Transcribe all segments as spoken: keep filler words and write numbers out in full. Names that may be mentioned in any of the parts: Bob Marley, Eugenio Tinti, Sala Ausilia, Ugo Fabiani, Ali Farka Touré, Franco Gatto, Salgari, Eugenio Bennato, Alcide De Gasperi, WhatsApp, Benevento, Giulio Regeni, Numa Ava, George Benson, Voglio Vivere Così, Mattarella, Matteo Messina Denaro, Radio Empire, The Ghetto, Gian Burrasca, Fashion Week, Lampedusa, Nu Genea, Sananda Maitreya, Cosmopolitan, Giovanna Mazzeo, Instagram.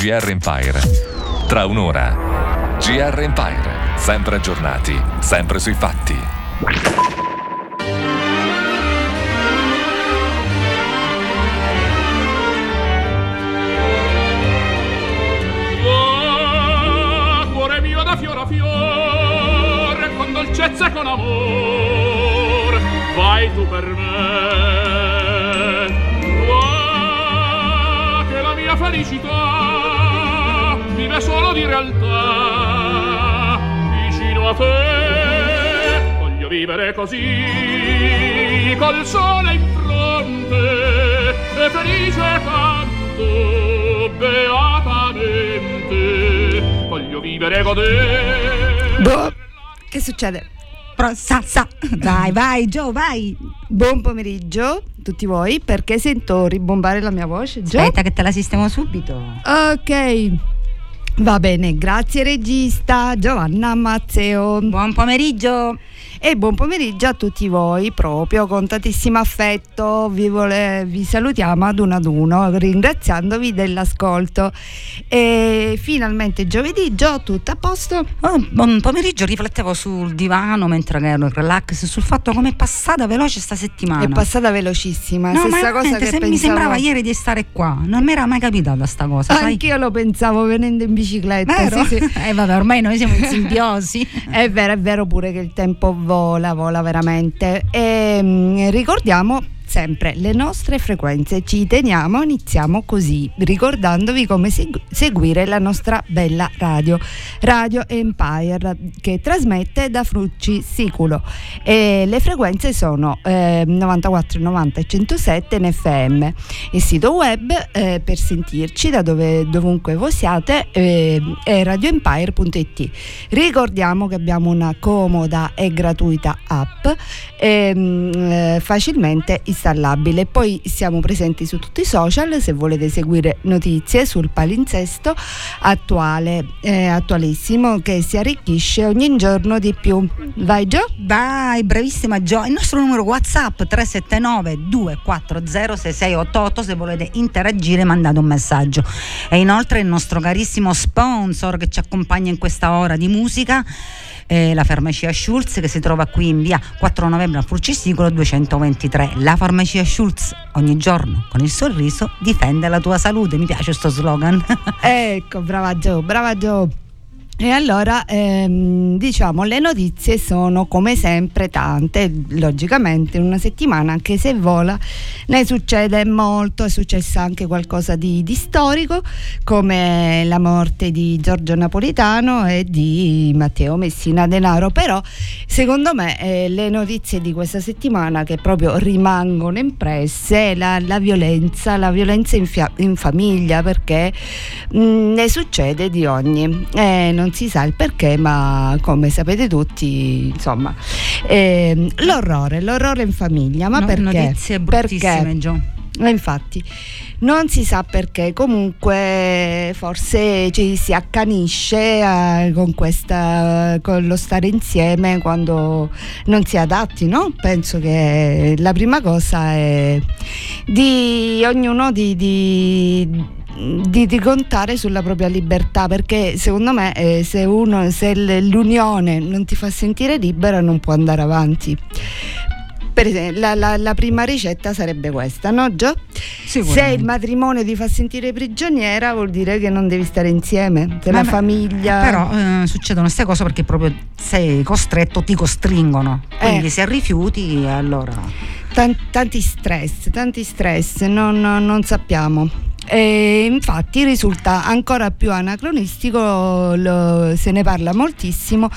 G R Empire. Tra un'ora. G R Empire. Sempre aggiornati, sempre sui fatti. E con amor vai tu per me, oh, che la mia felicità vive solo di realtà. Vicino a te voglio vivere così, col sole in fronte e felice canto beatamente. Voglio vivere con te. Boh, che succede? Pro, sa, sa. Dai, vai Gio, vai. Buon pomeriggio tutti voi, perché sento ribombare la mia voce, Gio? Aspetta che te la sistemo subito. Ok, va bene, grazie regista Giovanna Mazzeo. Buon pomeriggio. E buon pomeriggio a tutti voi, proprio con tantissimo affetto vi, vole, vi salutiamo ad uno ad uno, ringraziandovi dell'ascolto. E finalmente giovedì, Gio, tutto a posto? Oh, buon pomeriggio, riflettevo sul divano mentre ero in relax sul fatto come è passata veloce sta settimana. È passata velocissima, no, stessa ma cosa che se pensavo. Mi sembrava ieri di stare qua, non mi era mai capitata sta cosa. Anch'io sai? Lo pensavo venendo in bicicletta. Sì, sì. E eh, vabbè, ormai noi siamo in simbiosi. È vero, è vero pure che il tempo vola, vola veramente. E mh, ricordiamo sempre le nostre frequenze, ci teniamo, iniziamo così ricordandovi come seg- seguire la nostra bella radio, Radio Empire, che trasmette da Furci Siculo, e le frequenze sono eh, novantaquattro, novanta e centosette in F M. Il sito web eh, per sentirci da dove, dovunque voi siate eh, è radioempire punto it. Ricordiamo che abbiamo una comoda e gratuita app eh, facilmente installabile. Poi siamo presenti su tutti i social se volete seguire notizie sul palinsesto attuale, eh, attualissimo, che si arricchisce ogni giorno di più. Vai Gio? Vai, bravissima Gio. Il nostro numero WhatsApp tre sette nove due quattro zero sei sei otto otto, se volete interagire mandate un messaggio. E inoltre il nostro carissimo sponsor che ci accompagna in questa ora di musica, Eh, la Farmacia Schulz, che si trova qui in via quattro novembre a Furci Siculo duecentoventitré. La Farmacia Schulz, ogni giorno con il sorriso difende la tua salute. Mi piace sto slogan. Ecco, brava Gio, brava Gio. E allora ehm, diciamo le notizie sono come sempre tante, logicamente in una settimana, anche se vola, ne succede molto. È successo anche qualcosa di, di storico, come la morte di Giorgio Napolitano e di Matteo Messina Denaro, però secondo me eh, le notizie di questa settimana che proprio rimangono impresse, la, la violenza, la violenza in, fia- in famiglia, perché mh, ne succede di ogni. Eh, non si sa il perché, ma come sapete tutti, insomma, ehm, l'orrore, l'orrore in famiglia, ma no, perché? Notizie bruttissime, Gio. Infatti non si sa perché, comunque forse ci si accanisce a, con questa, con lo stare insieme quando non si è adatti, no? Penso che la prima cosa è di ognuno di, di Di, di contare sulla propria libertà, perché secondo me eh, se, uno, se l'unione non ti fa sentire libera non può andare avanti. Per esempio, la, la, la prima ricetta sarebbe questa, no Gio? Se il matrimonio ti fa sentire prigioniera vuol dire che non devi stare insieme, della famiglia. Però eh, succedono queste cose perché proprio sei costretto, ti costringono. Quindi eh. se rifiuti, allora. Tant, tanti stress, tanti stress, non, non, non sappiamo. E infatti risulta ancora più anacronistico, lo, se ne parla moltissimo,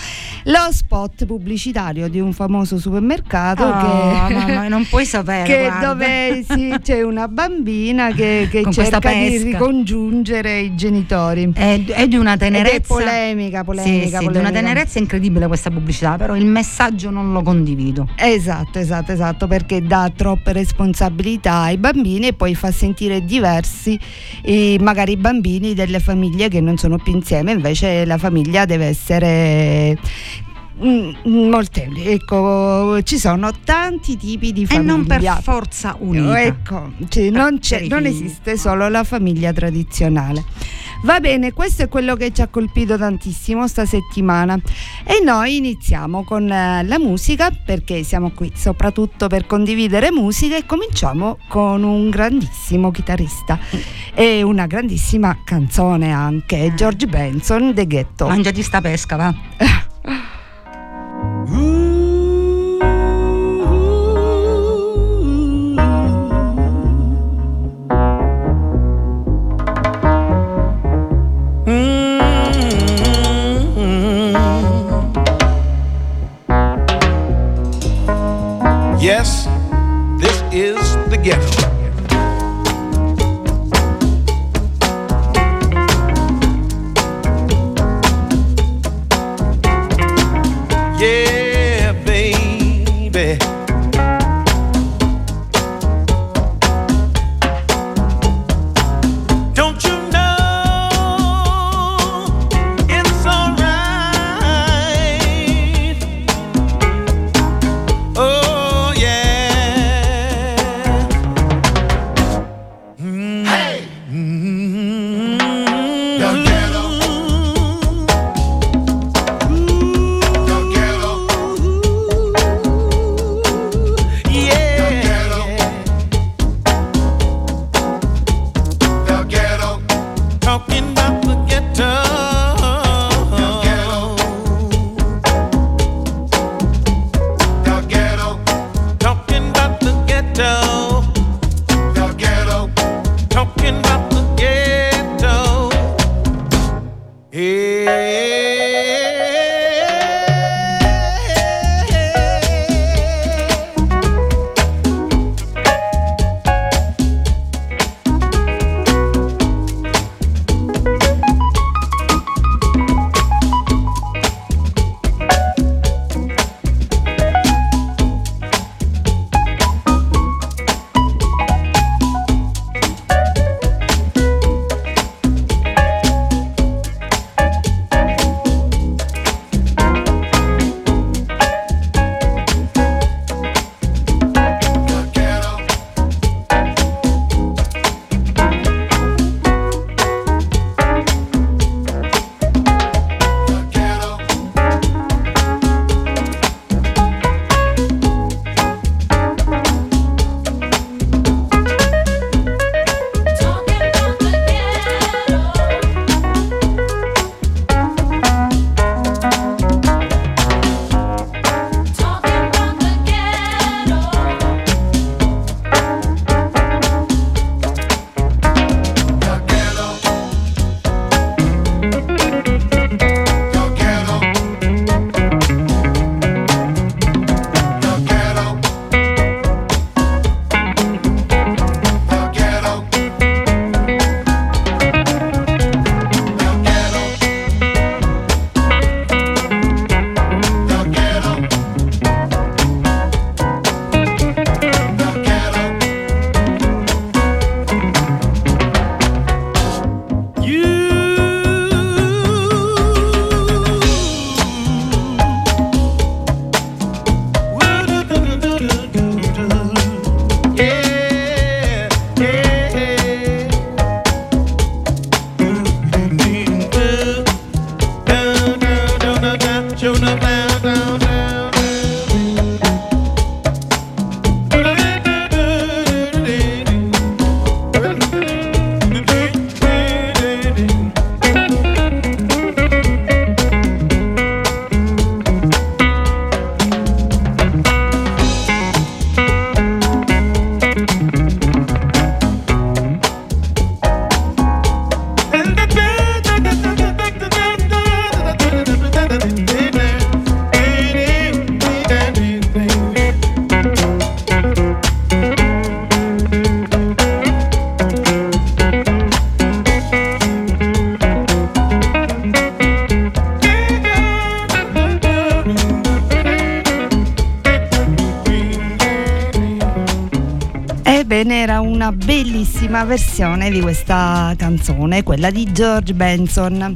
lo spot pubblicitario di un famoso supermercato, oh, che mamma, non puoi sapere, che dove si, c'è una bambina che, che cerca di ricongiungere i genitori. È, è di una tenerezza. Ed è polemica, polemica, sì, sì, polemica. Di una tenerezza incredibile questa pubblicità, però il messaggio non lo condivido. Esatto, esatto, esatto, perché dà troppe responsabilità ai bambini e poi fa sentire diversi e magari i bambini delle famiglie che non sono più insieme, invece la famiglia deve essere molte, ecco, ci sono tanti tipi di famiglia e non per forza unica, ecco, cioè non, c'è, non esiste solo la famiglia tradizionale. Va bene, questo è quello che ci ha colpito tantissimo sta settimana e noi iniziamo con la musica, perché siamo qui soprattutto per condividere musica, e cominciamo con un grandissimo chitarrista e una grandissima canzone anche, George Benson, The Ghetto. Mangiati sta pesca, va. Yes, this is the ghetto. Yeah, baby. Don't you know it's all right? Oh. Una bellissima versione di questa canzone, quella di George Benson.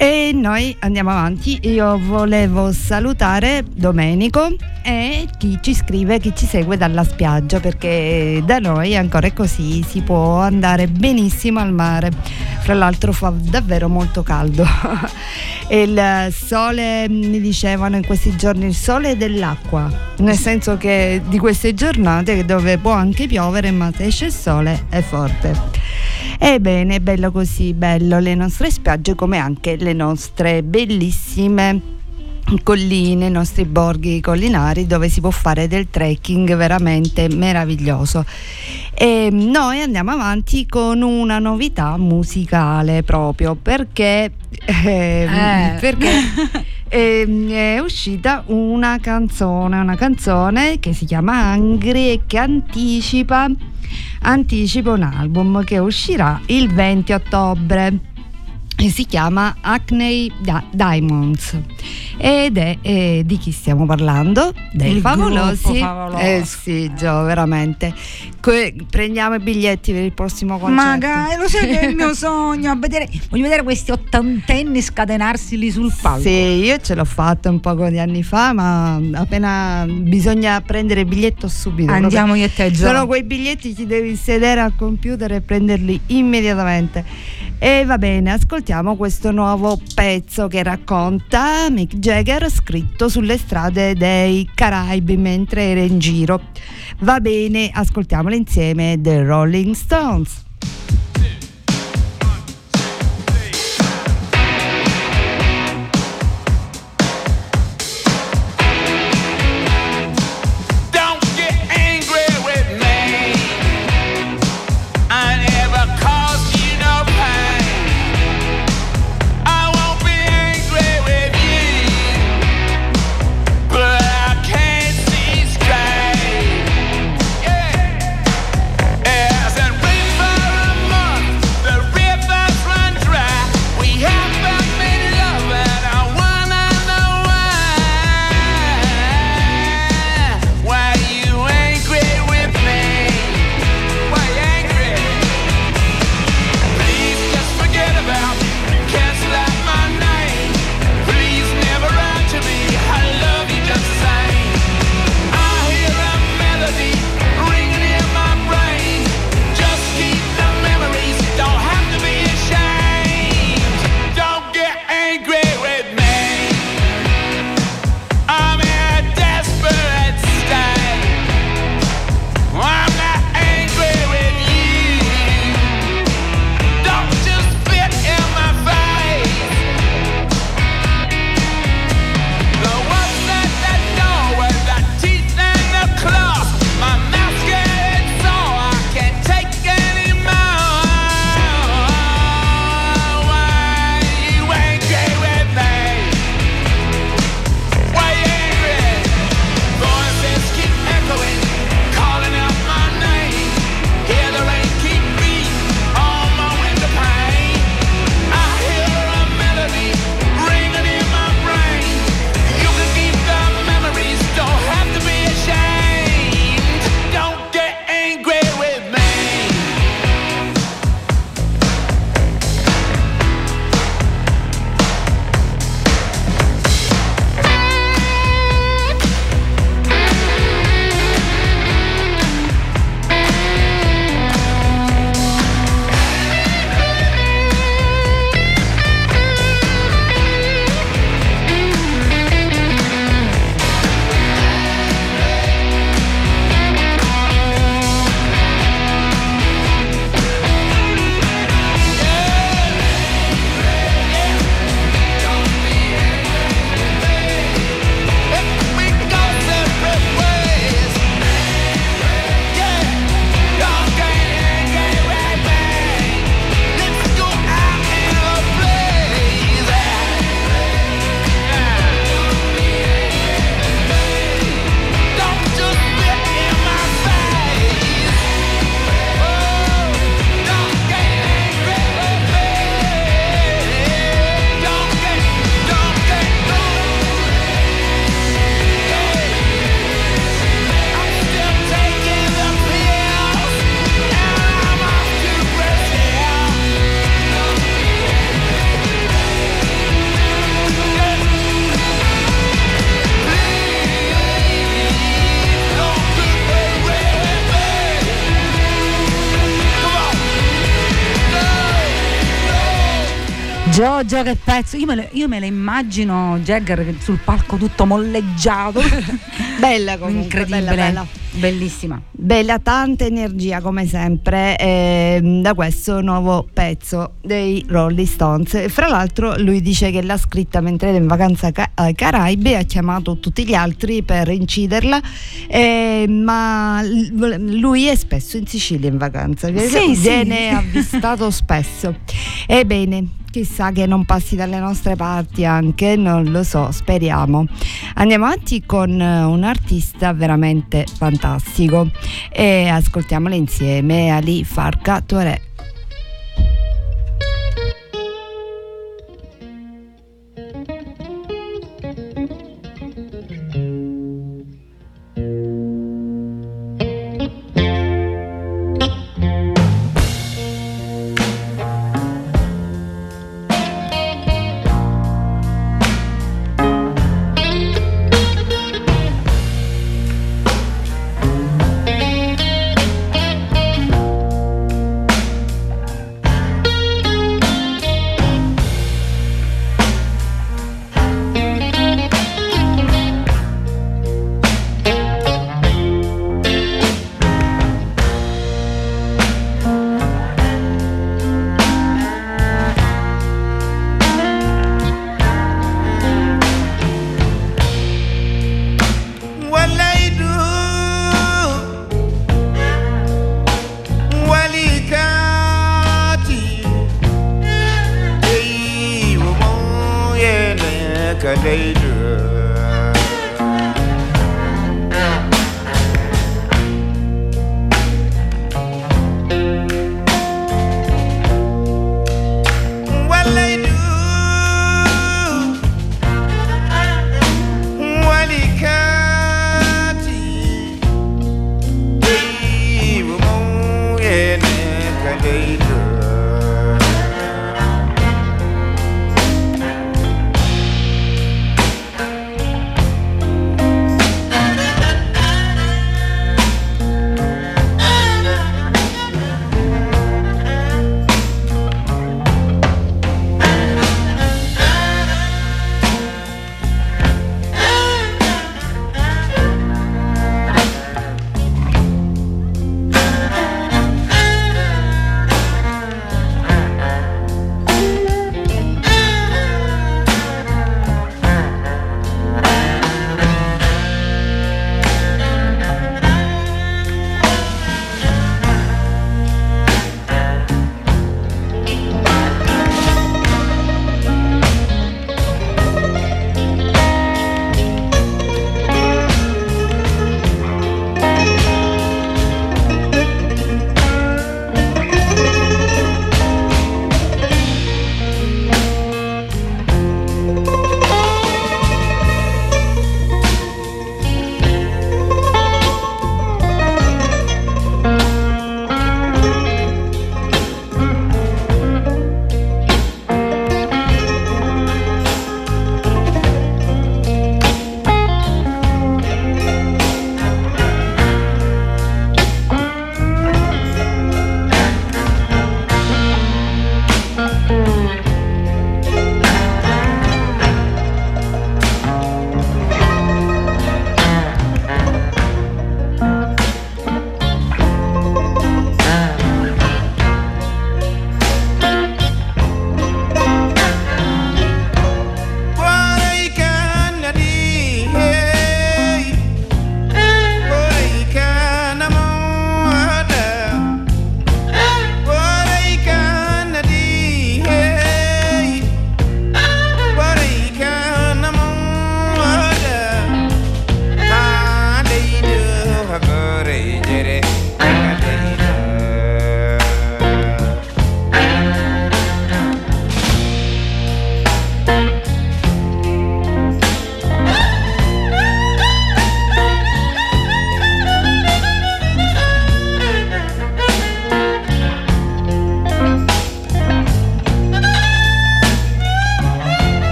E noi andiamo avanti. Io volevo salutare Domenico e chi ci scrive, chi ci segue dalla spiaggia, perché da noi ancora è così, si può andare benissimo al mare. Fra l'altro fa davvero molto caldo. Il sole, mi dicevano in questi giorni, il sole dell'acqua, nel senso che di queste giornate dove può anche piovere, ma se esce il sole è forte. Ebbene, è bello così, bello le nostre spiagge, come anche le nostre bellissime colline, i nostri borghi collinari dove si può fare del trekking veramente meraviglioso. E noi andiamo avanti con una novità musicale, proprio perché eh, eh. perché eh, è uscita una canzone una canzone che si chiama Angry e che anticipa anticipa un album che uscirà il venti ottobre e si chiama Acne Diamonds. Ed è eh, di chi stiamo parlando? Dei il favolosi eh sì Gio, veramente que- prendiamo i biglietti per il prossimo concerto. Magari, lo sai che è il mio sogno, a vedere, voglio vedere questi ottantenni scatenarsi lì sul palco. Sì, io ce l'ho fatto un po' di anni fa, ma appena bisogna prendere il biglietto subito, andiamo io e te Gio. Sono quei biglietti che devi sedere al computer e prenderli immediatamente. E va bene, ascoltiamo questo nuovo pezzo che racconta Mick Jagger scritto sulle strade dei Caraibi mentre era in giro. Va bene, ascoltiamolo insieme, The Rolling Stones. Bye. Giorgio, che pezzo. Io me le, io me le immagino Jagger sul palco tutto molleggiato. Bella comunque, incredibile, bella, bella. Bellissima, bella, tanta energia come sempre, eh, da questo nuovo pezzo dei Rolling Stones. Fra l'altro lui dice che l'ha scritta mentre era in vacanza ai Caraibi, ha chiamato tutti gli altri per inciderla, eh, ma lui è spesso in Sicilia in vacanza, sì, viene sì. avvistato spesso. Ebbene, chissà che non passi dalle nostre parti anche, non lo so, speriamo. Andiamo avanti con un artista veramente fantastico e ascoltiamole insieme, Ali Farka Touré.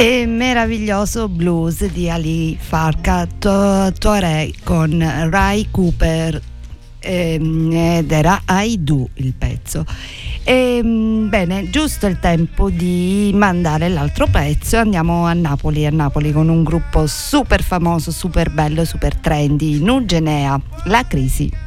e meraviglioso blues di Ali Farka Touré con Ray Cooper, ed era I Do il pezzo. E, bene, giusto il tempo di mandare l'altro pezzo. Andiamo a Napoli, a Napoli con un gruppo super famoso, super bello, super trendy, Nu Genea, La Crisi.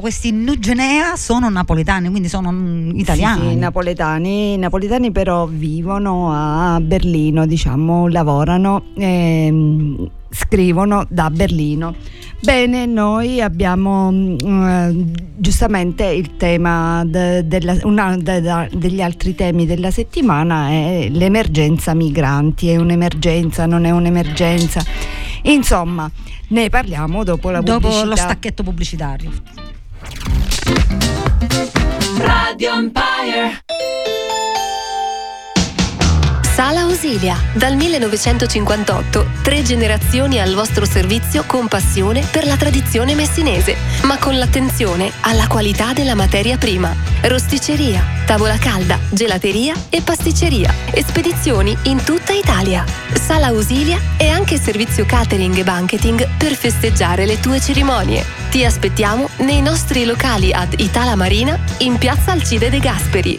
Questi Nu Genea sono napoletani, quindi sono italiani. Sì, sì, napoletani, napoletani però vivono a Berlino, diciamo, lavorano, ehm, scrivono da Berlino. Bene, noi abbiamo eh, giustamente il tema de, della, una, de, de, degli altri temi della settimana è l'emergenza migranti. È un'emergenza, non è un'emergenza? Insomma, ne parliamo dopo la pubblicità. Dopo lo stacchetto pubblicitario. Radio Empire. Sala Ausilia, dal millenovecentocinquantotto, tre generazioni al vostro servizio con passione per la tradizione messinese, ma con l'attenzione alla qualità della materia prima. Rosticceria, tavola calda, gelateria e pasticceria. Spedizioni in tutta Italia. Sala Ausilia è anche servizio catering e banqueting per festeggiare le tue cerimonie. Ti aspettiamo nei nostri locali ad Itala Marina, in piazza Alcide De Gasperi.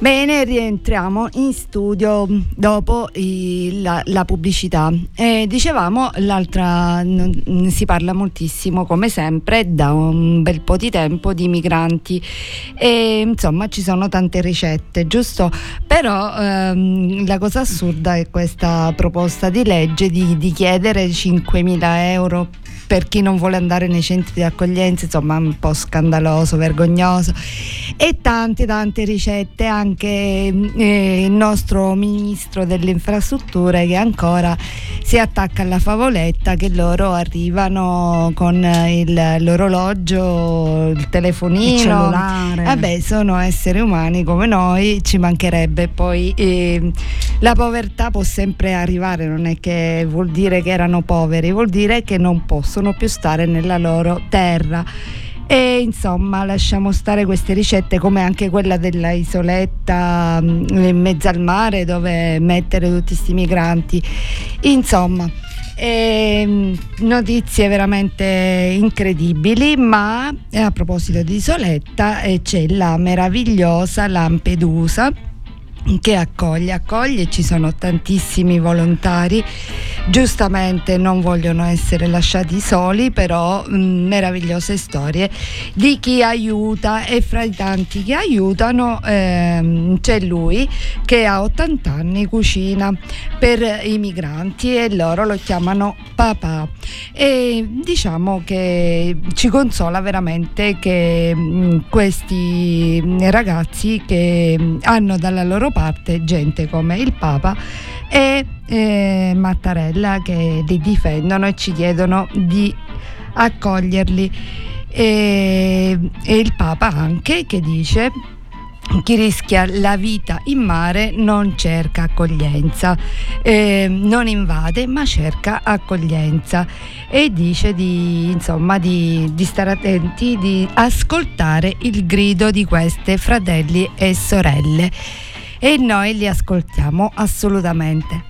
Bene, rientriamo in studio dopo il, la, la pubblicità. Eh, dicevamo, l'altra n- si parla moltissimo, come sempre, da un bel po' di tempo, di migranti. E, insomma, ci sono tante ricette, giusto? Però ehm, la cosa assurda è questa proposta di legge di, di chiedere cinquemila euro per chi non vuole andare nei centri di accoglienza, insomma un po' scandaloso, vergognoso, e tante tante ricette. Anche eh, il nostro ministro delle infrastrutture che ancora si attacca alla favoletta che loro arrivano con il, l'orologio, il telefonino, il cellulare. Vabbè, sono esseri umani come noi, ci mancherebbe. Poi eh, la povertà può sempre arrivare, non è che vuol dire che erano poveri, vuol dire che non possono più stare nella loro terra. E insomma, lasciamo stare queste ricette, come anche quella della isoletta in mezzo al mare dove mettere tutti questi migranti. Insomma, eh, notizie veramente incredibili. Ma eh, a proposito di isoletta, eh, c'è la meravigliosa Lampedusa che accoglie, accoglie, ci sono tantissimi volontari, giustamente non vogliono essere lasciati soli, però mh, meravigliose storie di chi aiuta. E fra i tanti che aiutano ehm, c'è lui che ha ottanta anni, cucina per i migranti e loro lo chiamano papà, e diciamo che ci consola veramente che mh, questi ragazzi che mh, hanno dalla loro parte gente come il Papa e eh, Mattarella che li difendono e ci chiedono di accoglierli, e, e il Papa anche che dice: chi rischia la vita in mare non cerca accoglienza, eh, non invade ma cerca accoglienza, e dice di, insomma, di, di stare attenti, di ascoltare il grido di queste fratelli e sorelle. E noi li ascoltiamo assolutamente.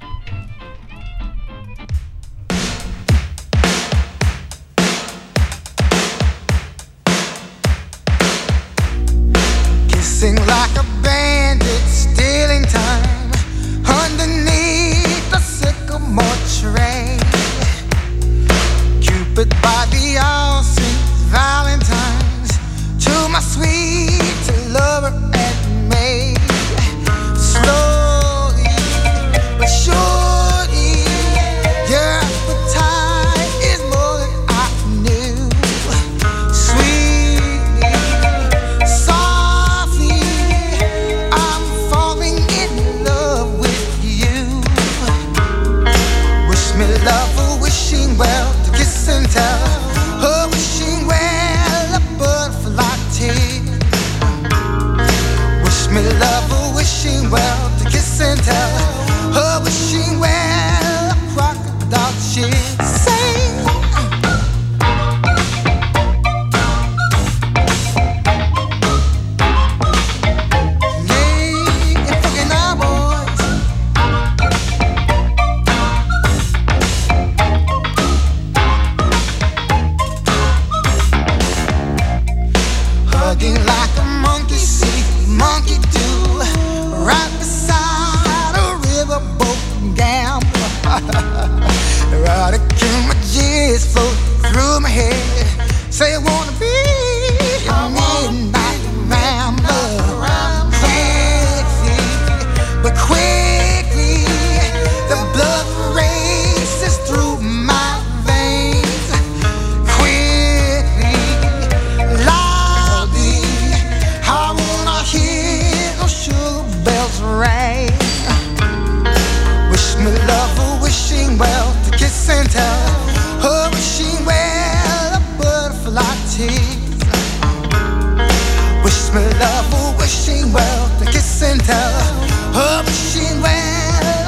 Kissing like a bandit, stealing time underneath the sycamore tree. Cupid by the all Saints Valentine's to my sweet lover and maid. Slowly but surely, your appetite is more than I knew. Sweetly, softly, I'm falling in love with you. Wish me love, a wishing well, to kiss and tell, a wishing well, a butterfly tea. Wish me love, a wishing well, to kiss and tell, her wishing well,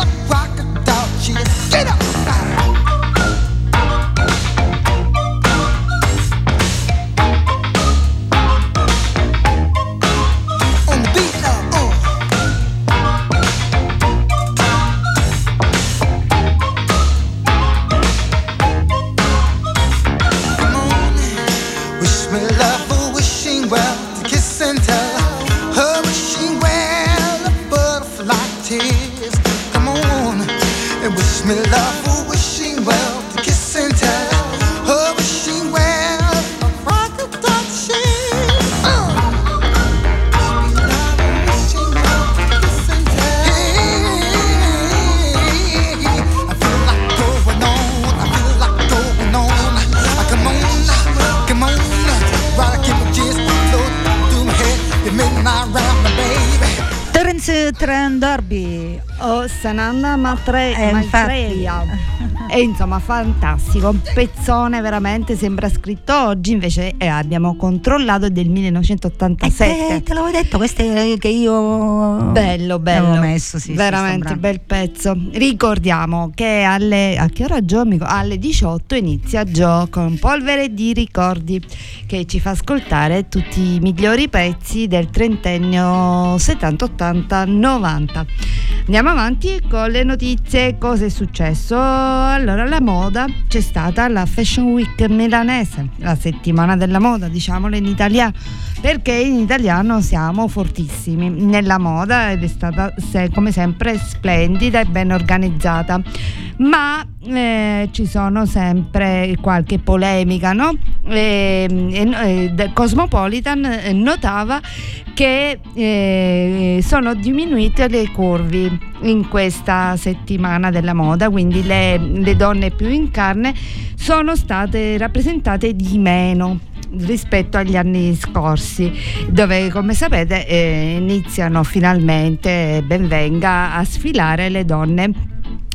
a crocodile she'd sing. Terence Trent D'Arby o Sananda Maitreya, e insomma fantastico, un pezzone veramente, sembra scritto oggi, invece eh, abbiamo controllato, è del millenovecentottantasette. Eh, te l'avevo detto, questo è che io bello bello messo, sì, veramente sì, bel pezzo. Ricordiamo che alle a che ora Gio? Alle diciotto inizia Gio con Polvere di ricordi, che ci fa ascoltare tutti i migliori pezzi del trentennio settanta ottanta novanta. Andiamo avanti con le notizie. Cosa è successo? Allora, la moda, c'è stata la Fashion Week milanese, la settimana della moda, diciamolo in italiano, perché in italiano siamo fortissimi nella moda ed è stata come sempre splendida e ben organizzata, ma eh, ci sono sempre qualche polemica, no? E, e, e, Cosmopolitan notava che eh, sono diminuite le curve in questa settimana della moda, quindi le, le donne più in carne sono state rappresentate di meno rispetto agli anni scorsi, dove come sapete eh, iniziano finalmente, ben venga, a sfilare le donne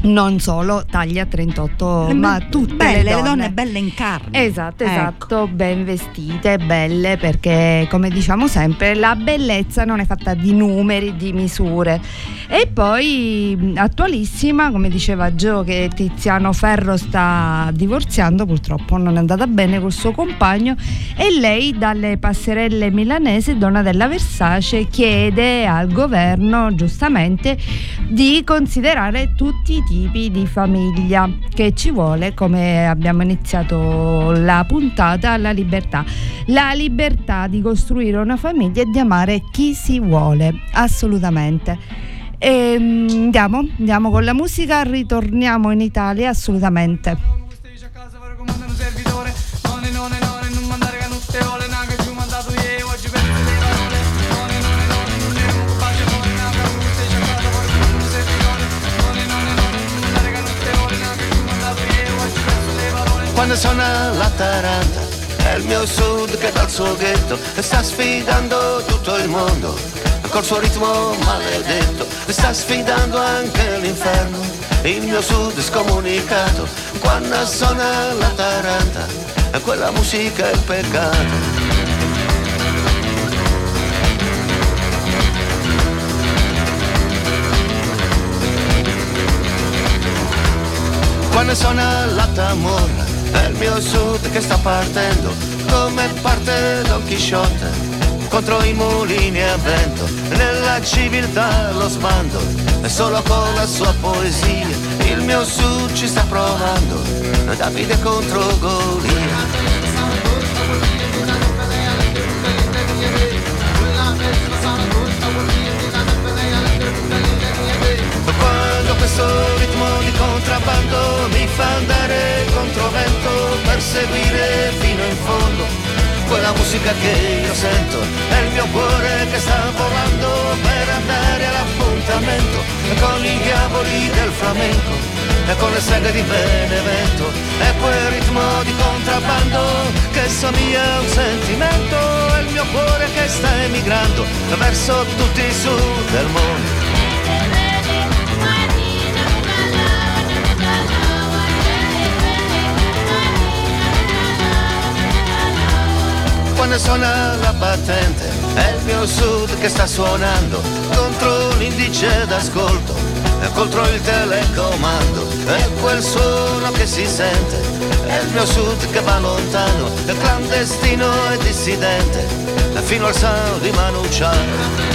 non solo taglia trentotto, ma tutte belle, le, donne. le donne belle in carne, esatto esatto ecco. Ben vestite, belle, perché come diciamo sempre la bellezza non è fatta di numeri, di misure. E poi attualissima, come diceva Gio, che Tiziano Ferro sta divorziando, purtroppo non è andata bene col suo compagno, e lei dalle passerelle milanesi, donna della Versace, chiede al governo giustamente di considerare tutti i tipi di famiglia, che ci vuole, come abbiamo iniziato la puntata, la libertà, la libertà di costruire una famiglia e di amare chi si vuole, assolutamente. E andiamo, andiamo con la musica, ritorniamo in Italia, assolutamente. Quando suona la taranta, è il mio sud che dal suo ghetto sta sfidando tutto il mondo col suo ritmo maledetto, sta sfidando anche l'inferno. Il mio sud scomunicato, quando suona la taranta, e quella musica è il peccato. Quando suona la tamorra, è il mio sud che sta partendo, come parte Don Chisciotte contro i mulini a vento. Nella civiltà lo sbando, e solo con la sua poesia il mio sud ci sta provando, Davide contro Golia. Quando questo ritmo di contrabbando mi fa andare contro vento, per seguire fino in fondo quella musica che io sento, è il mio cuore che sta volando per andare all'appuntamento con i diavoli del flamenco e con le saghe di Benevento. È quel ritmo di contrabbando che somiglia a un sentimento, è il mio cuore che sta emigrando verso tutti i sud del mondo. Quando suona la battente, è il mio sud che sta suonando contro l'indice d'ascolto e contro il telecomando. È quel suono che si sente, è il mio sud che va lontano, è clandestino e dissidente, fino al sound di Manucciano.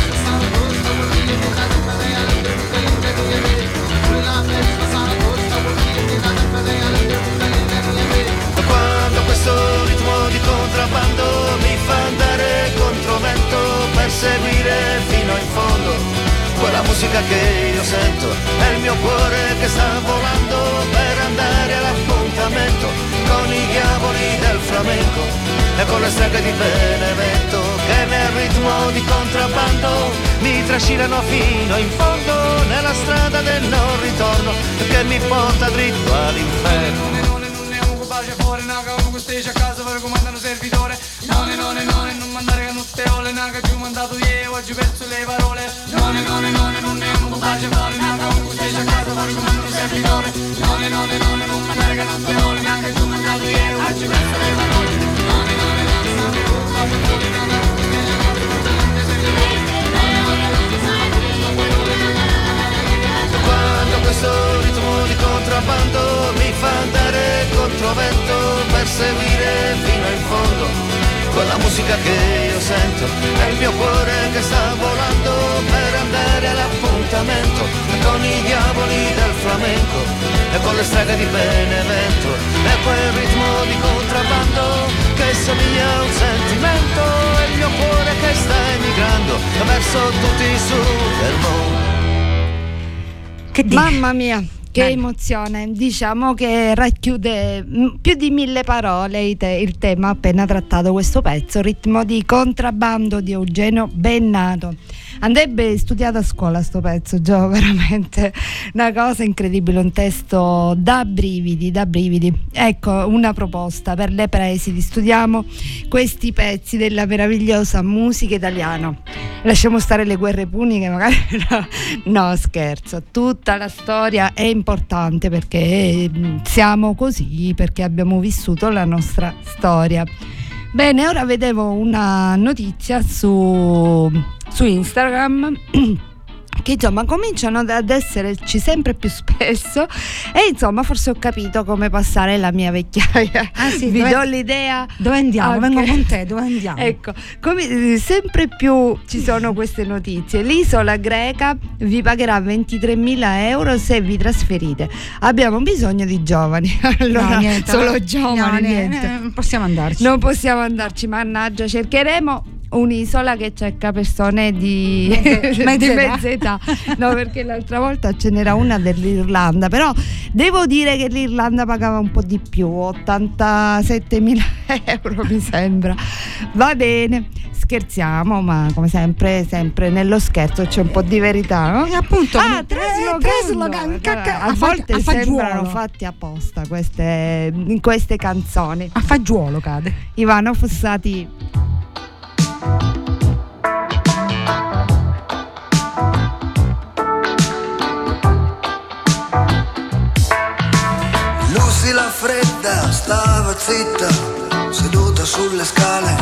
Quando questo ritmo di contrabbando mi fa andare controvento per seguire fino in fondo quella musica che io sento, è il mio cuore che sta volando per andare all'appuntamento con i diavoli del flamenco e con le streghe di Benevento, che nel ritmo di contrabbando mi trascinano fino in fondo nella strada del non ritorno che mi porta dritto all'inferno. pace fuori, naga, come queste a casa, fare comandano servitore. None, none, none, non mandare che non ste ole, naga, giù mandato io, oggi perso le parole. None, none, none, non ne amo, pace fuori, naga, come queste a casa, fare comandano servitore. None, none, none, non mandare che non ste ole, naga, giù mandato io, oggi perso le parole. None, none, none, non ne amo, pace fuori, naga, come queste a casa, fare comandano servitore. Quando questo ritmo di contrabbando mi fa andare controvento per seguire fino in fondo, quella musica che io sento è il mio cuore che sta volando per andare all'appuntamento con i diavoli del flamenco e con le strade di Benevento, è quel ritmo di contrabbando che somiglia a un sentimento, è il mio cuore che sta emigrando verso tutti i sud del mondo. Che mamma mia, che Bene. emozione! Diciamo che racchiude più di mille parole il tema appena trattato, questo pezzo, Ritmo di contrabbando di Eugenio Bennato. Andrebbe studiato a scuola sto pezzo, Gio, veramente una cosa incredibile, un testo da brividi, da brividi. Ecco una proposta per le presidi: studiamo questi pezzi della meravigliosa musica italiana. Lasciamo stare le guerre puniche, magari no, no, scherzo, tutta la storia è importante perché siamo così, perché abbiamo vissuto la nostra storia. Bene, ora vedevo una notizia su, su Instagram che insomma cominciano ad esserci sempre più spesso e insomma forse ho capito come passare la mia vecchiaia. Ah, sì, vi dove, do l'idea. Dove andiamo? Okay. Vengo con te, dove andiamo? Ecco, come, sempre più ci sono queste notizie. L'isola greca vi pagherà ventitremila euro se vi trasferite. Abbiamo bisogno di giovani. Allora, no, niente, solo giovani. No, niente. Non possiamo andarci. Non possiamo andarci, mannaggia, cercheremo un'isola che cerca persone di mezza età, no, perché l'altra volta ce n'era una dell'Irlanda, però devo dire che l'Irlanda pagava un po' di più, ottantasettemila euro mi sembra. Va bene, scherziamo, ma come sempre sempre nello scherzo c'è un po' di verità, no? E appunto, ah, traslogan, eh, a, a volte a sembrano fatti apposta queste, in queste canzoni. A fagiolo cade. Ivano Fossati. Lucy la fredda stava zitta, seduta sulle scale,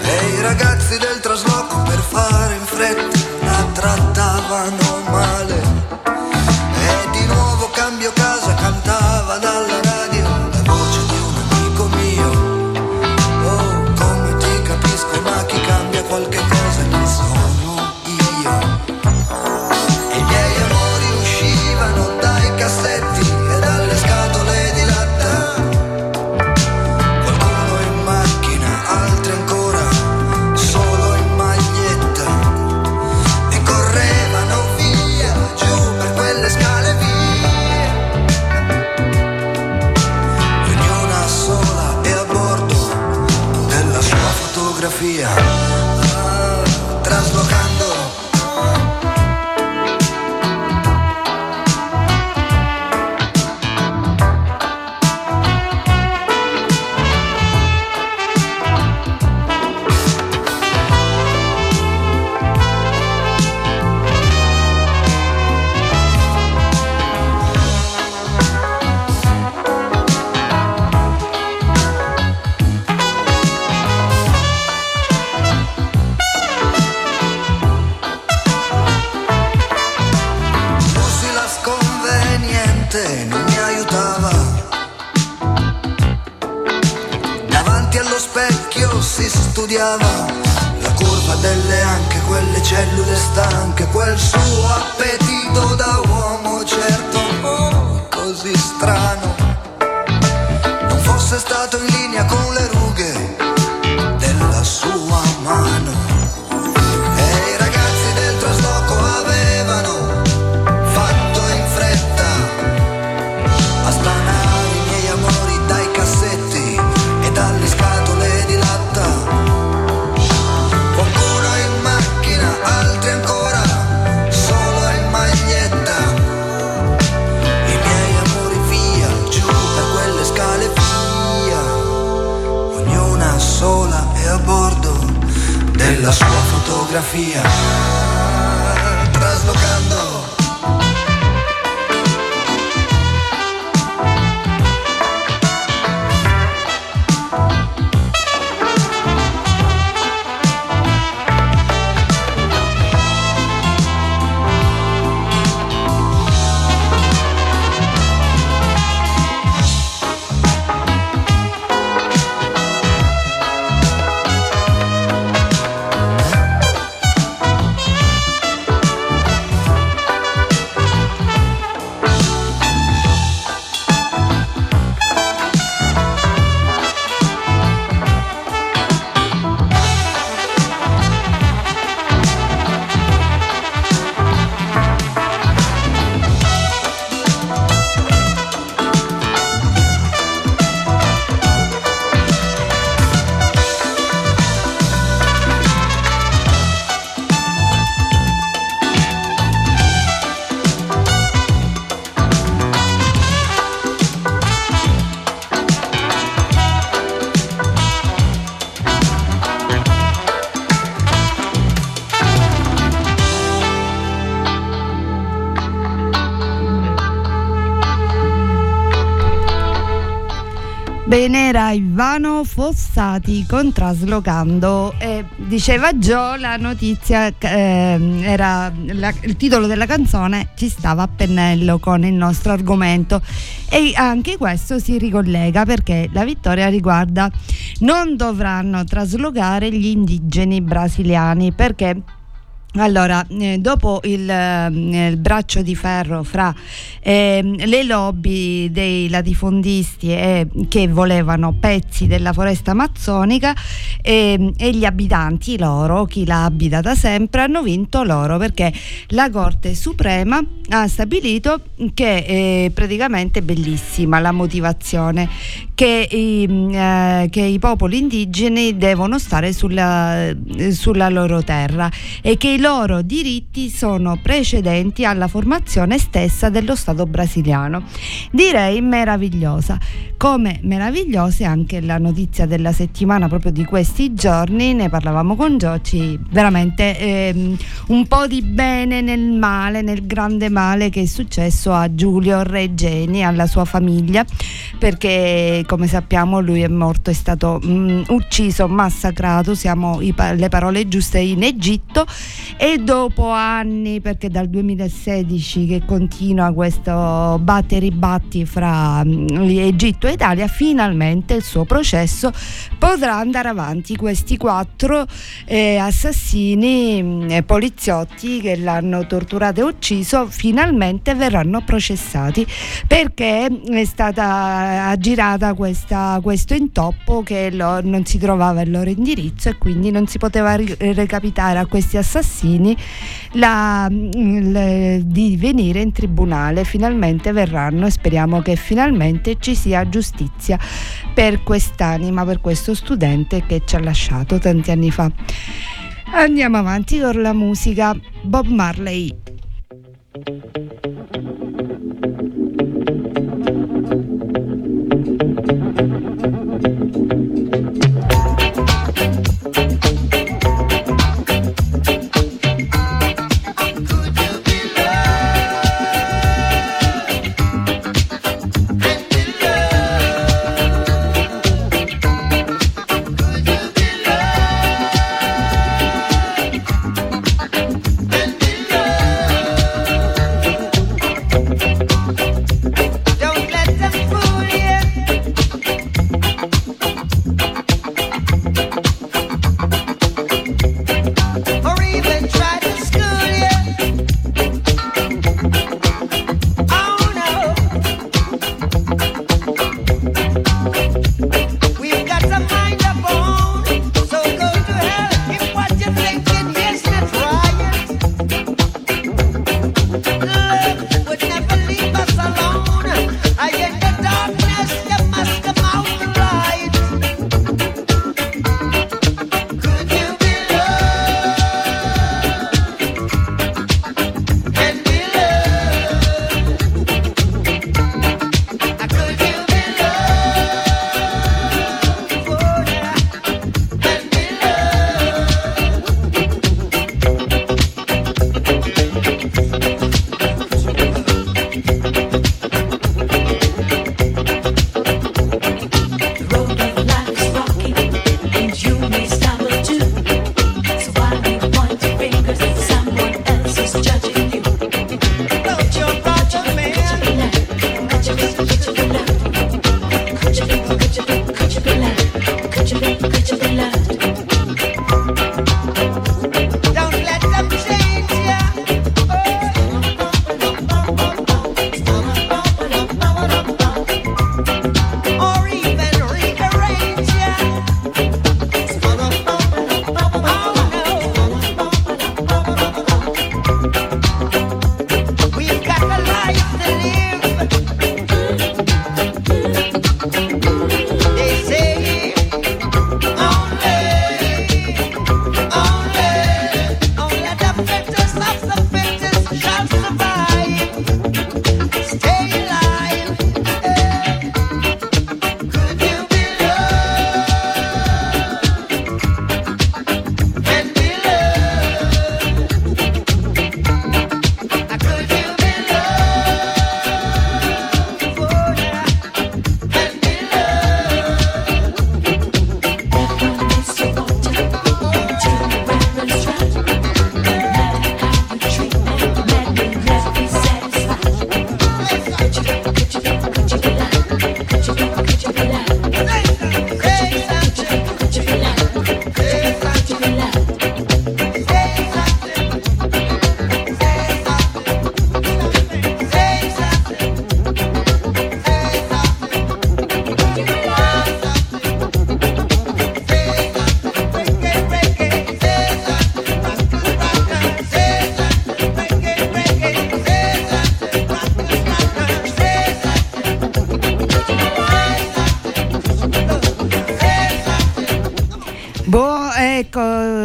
e i ragazzi del trasloco per fare in fretta la trattavano male. E di nuovo cambio casa cantava dalla radio la voce di un amico mio. Ma chi cambia qualche cosa non sono io. E i miei amori uscivano dai cassetti e dalle scatole di latta. Qualcuno in macchina, altri ancora solo in maglietta. E correvano via giù per quelle scale vie. Ognuna sola e a bordo della sua fotografia. Ah, traslocando. La curva delle anche, quelle cellule stanche, quel suo appetito da uomo certo, oh, così strano. Non fosse stato in linea con le rughe della sua mano. E i ragazzi del trasloco avevano fatto in fretta a stanare i miei amori dai cassetti e dalle scatole di latta. Sky fotografia, traslocando. Era Ivano Fossati con Traslocando, e diceva Gio la notizia, eh, era la, il titolo della canzone ci stava a pennello con il nostro argomento, e anche questo si ricollega perché la vittoria riguarda: non dovranno traslocare gli indigeni brasiliani, perché allora, eh, dopo il, eh, il braccio di ferro fra eh, le lobby dei latifondisti eh, che volevano pezzi della foresta amazzonica eh, e gli abitanti loro, chi la abita da sempre, hanno vinto loro, perché la Corte Suprema ha stabilito che è praticamente bellissima la motivazione, che i, eh, che i popoli indigeni devono stare sulla, sulla loro terra e che i loro diritti sono precedenti alla formazione stessa dello Stato brasiliano. Direi meravigliosa, come meravigliosa è anche la notizia della settimana, proprio di questi giorni, ne parlavamo con Gioci, veramente ehm, un po' di bene nel male, nel grande male che è successo a Giulio Regeni, alla sua famiglia, perché come sappiamo lui è morto, è stato mh, ucciso, massacrato, siamo i pa- le parole giuste, in Egitto, e dopo anni, perché dal duemilasedici che continua questo batte e ribatti fra mh, Egitto e Italia, finalmente il suo processo potrà andare avanti, questi quattro eh, assassini mh, poliziotti che l'hanno torturato e ucciso finalmente verranno processati, perché è stata aggirata questa, questo intoppo che lo, non si trovava il loro indirizzo e quindi non si poteva ri- recapitare a questi assassini la, l, di venire in tribunale. Finalmente verranno e speriamo che finalmente ci sia giustizia per quest'anima, per questo studente che ci ha lasciato tanti anni fa. Andiamo avanti con la musica. Bob Marley.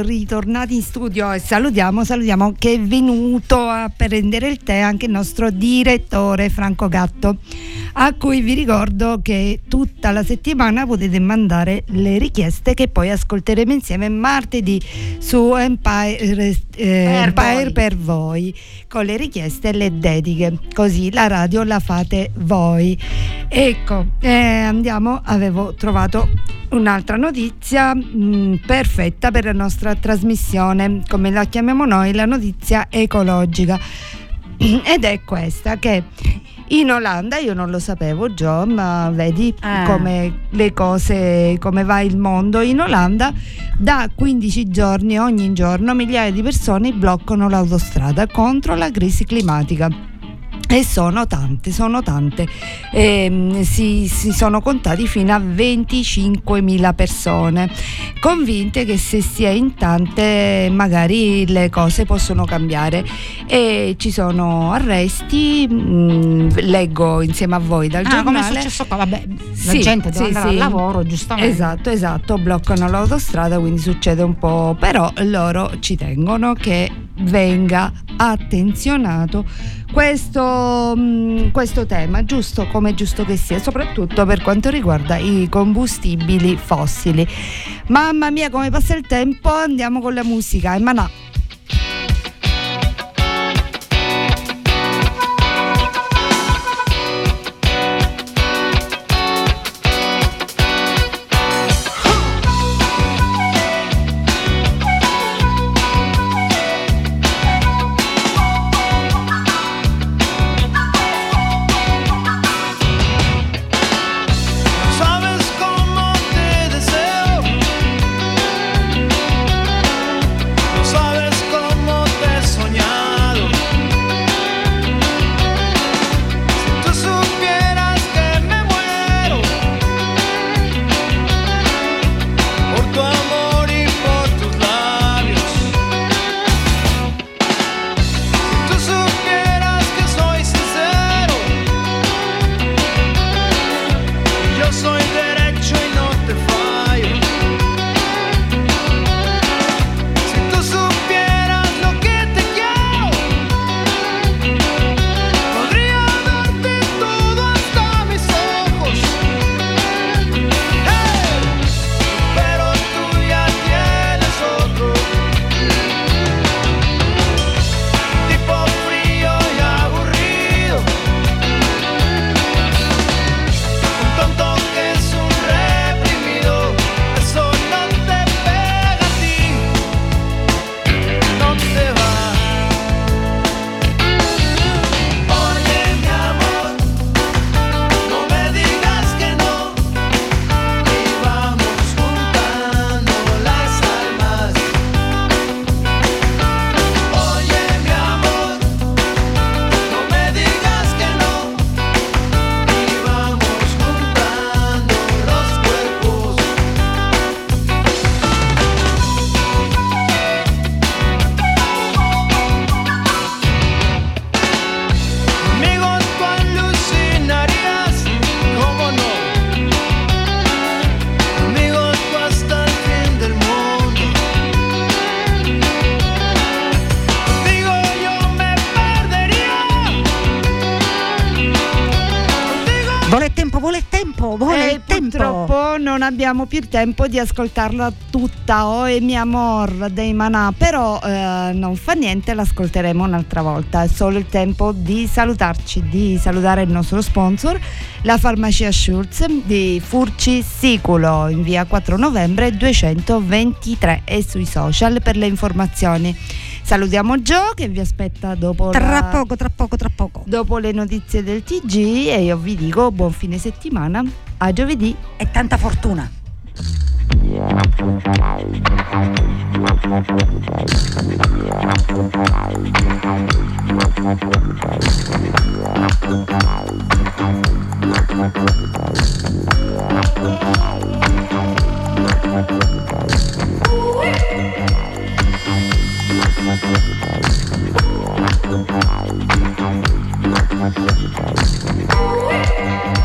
ritornati in studio e salutiamo, salutiamo che è venuto a prendere il tè anche il nostro direttore Franco Gatto, a cui vi ricordo che tutta la settimana potete mandare le richieste che poi ascolteremo insieme martedì su Empire, eh, Empire per voi, con le richieste e le dediche, così la radio la fate voi. Ecco, eh, andiamo, avevo trovato un'altra notizia mh, perfetta per la nostra trasmissione, come la chiamiamo noi, la notizia ecologica, ed è questa, che in Olanda, io non lo sapevo Gio, ma vedi ah. come le cose, come va il mondo, in Olanda da quindici giorni ogni giorno migliaia di persone bloccano l'autostrada contro la crisi climatica. E sono tante, sono tante, e, si, si sono contati fino a venticinquemila persone, convinte che se si è in tante magari le cose possono cambiare, e ci sono arresti, mh, leggo insieme a voi dal ah, giornale. Come è successo qua, vabbè, la sì, gente deve sì, andare sì. al lavoro, giustamente. Esatto, esatto, bloccano l'autostrada, quindi succede un po', però loro ci tengono che venga attenzionato questo, mh, questo tema, giusto come giusto che sia, soprattutto per quanto riguarda i combustibili fossili. Mamma mia, come passa il tempo! Andiamo con la musica, e Manà. Abbiamo più tempo di ascoltarla tutta, o oh, e mi amor dei Manà, però eh, non fa niente, l'ascolteremo un'altra volta. È solo il tempo di salutarci, di salutare il nostro sponsor, la Farmacia Schulz di Furci Siculo, in via quattro novembre duecentoventitré, e sui social per le informazioni. Salutiamo Gio che vi aspetta dopo tra la... poco, tra poco, tra poco dopo le notizie del T G, e io vi dico buon fine settimana, a giovedì e tanta fortuna. We'll be right back.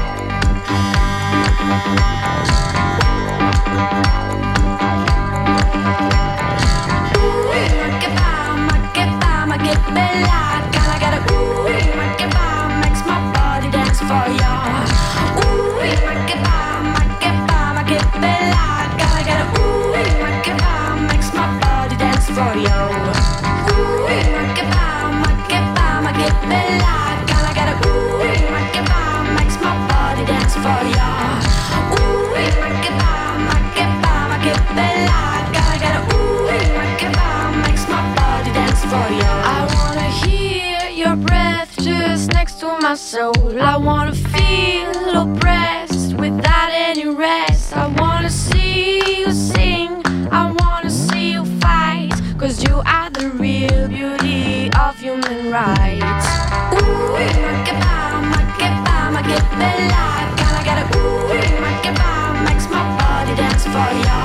Soul. I wanna feel oppressed without any rest. I wanna see you sing, I wanna see you fight, cause you are the real beauty of human rights. Ooh, ma che pa, ma che pa, ma che bella, gotta get a ooh, ma che pa, makes my body dance for ya.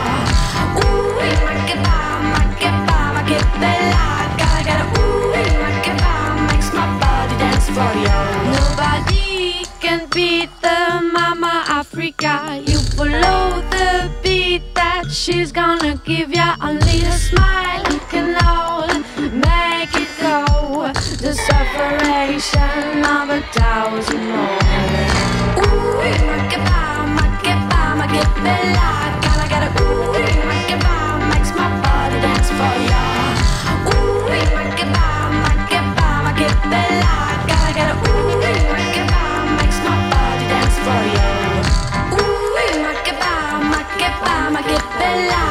Ooh, ma che pa, ma che pa, ma che bella, gotta get a ooh, ma che pa, makes my body dance for ya. Nobody can beat the Mama Africa. You follow the beat that she's gonna give ya. Only a smile can all make it go. The separation of a thousand more. Ooh, make it bow, make it bow, make it bella. Gotta get a ooh, make it bow, makes my body dance for ya. Ooh, make it bow, make it bow, make it bella. Gotta get a ooh. For you. Ooh, ma che pa, ma che pa, ma che bella.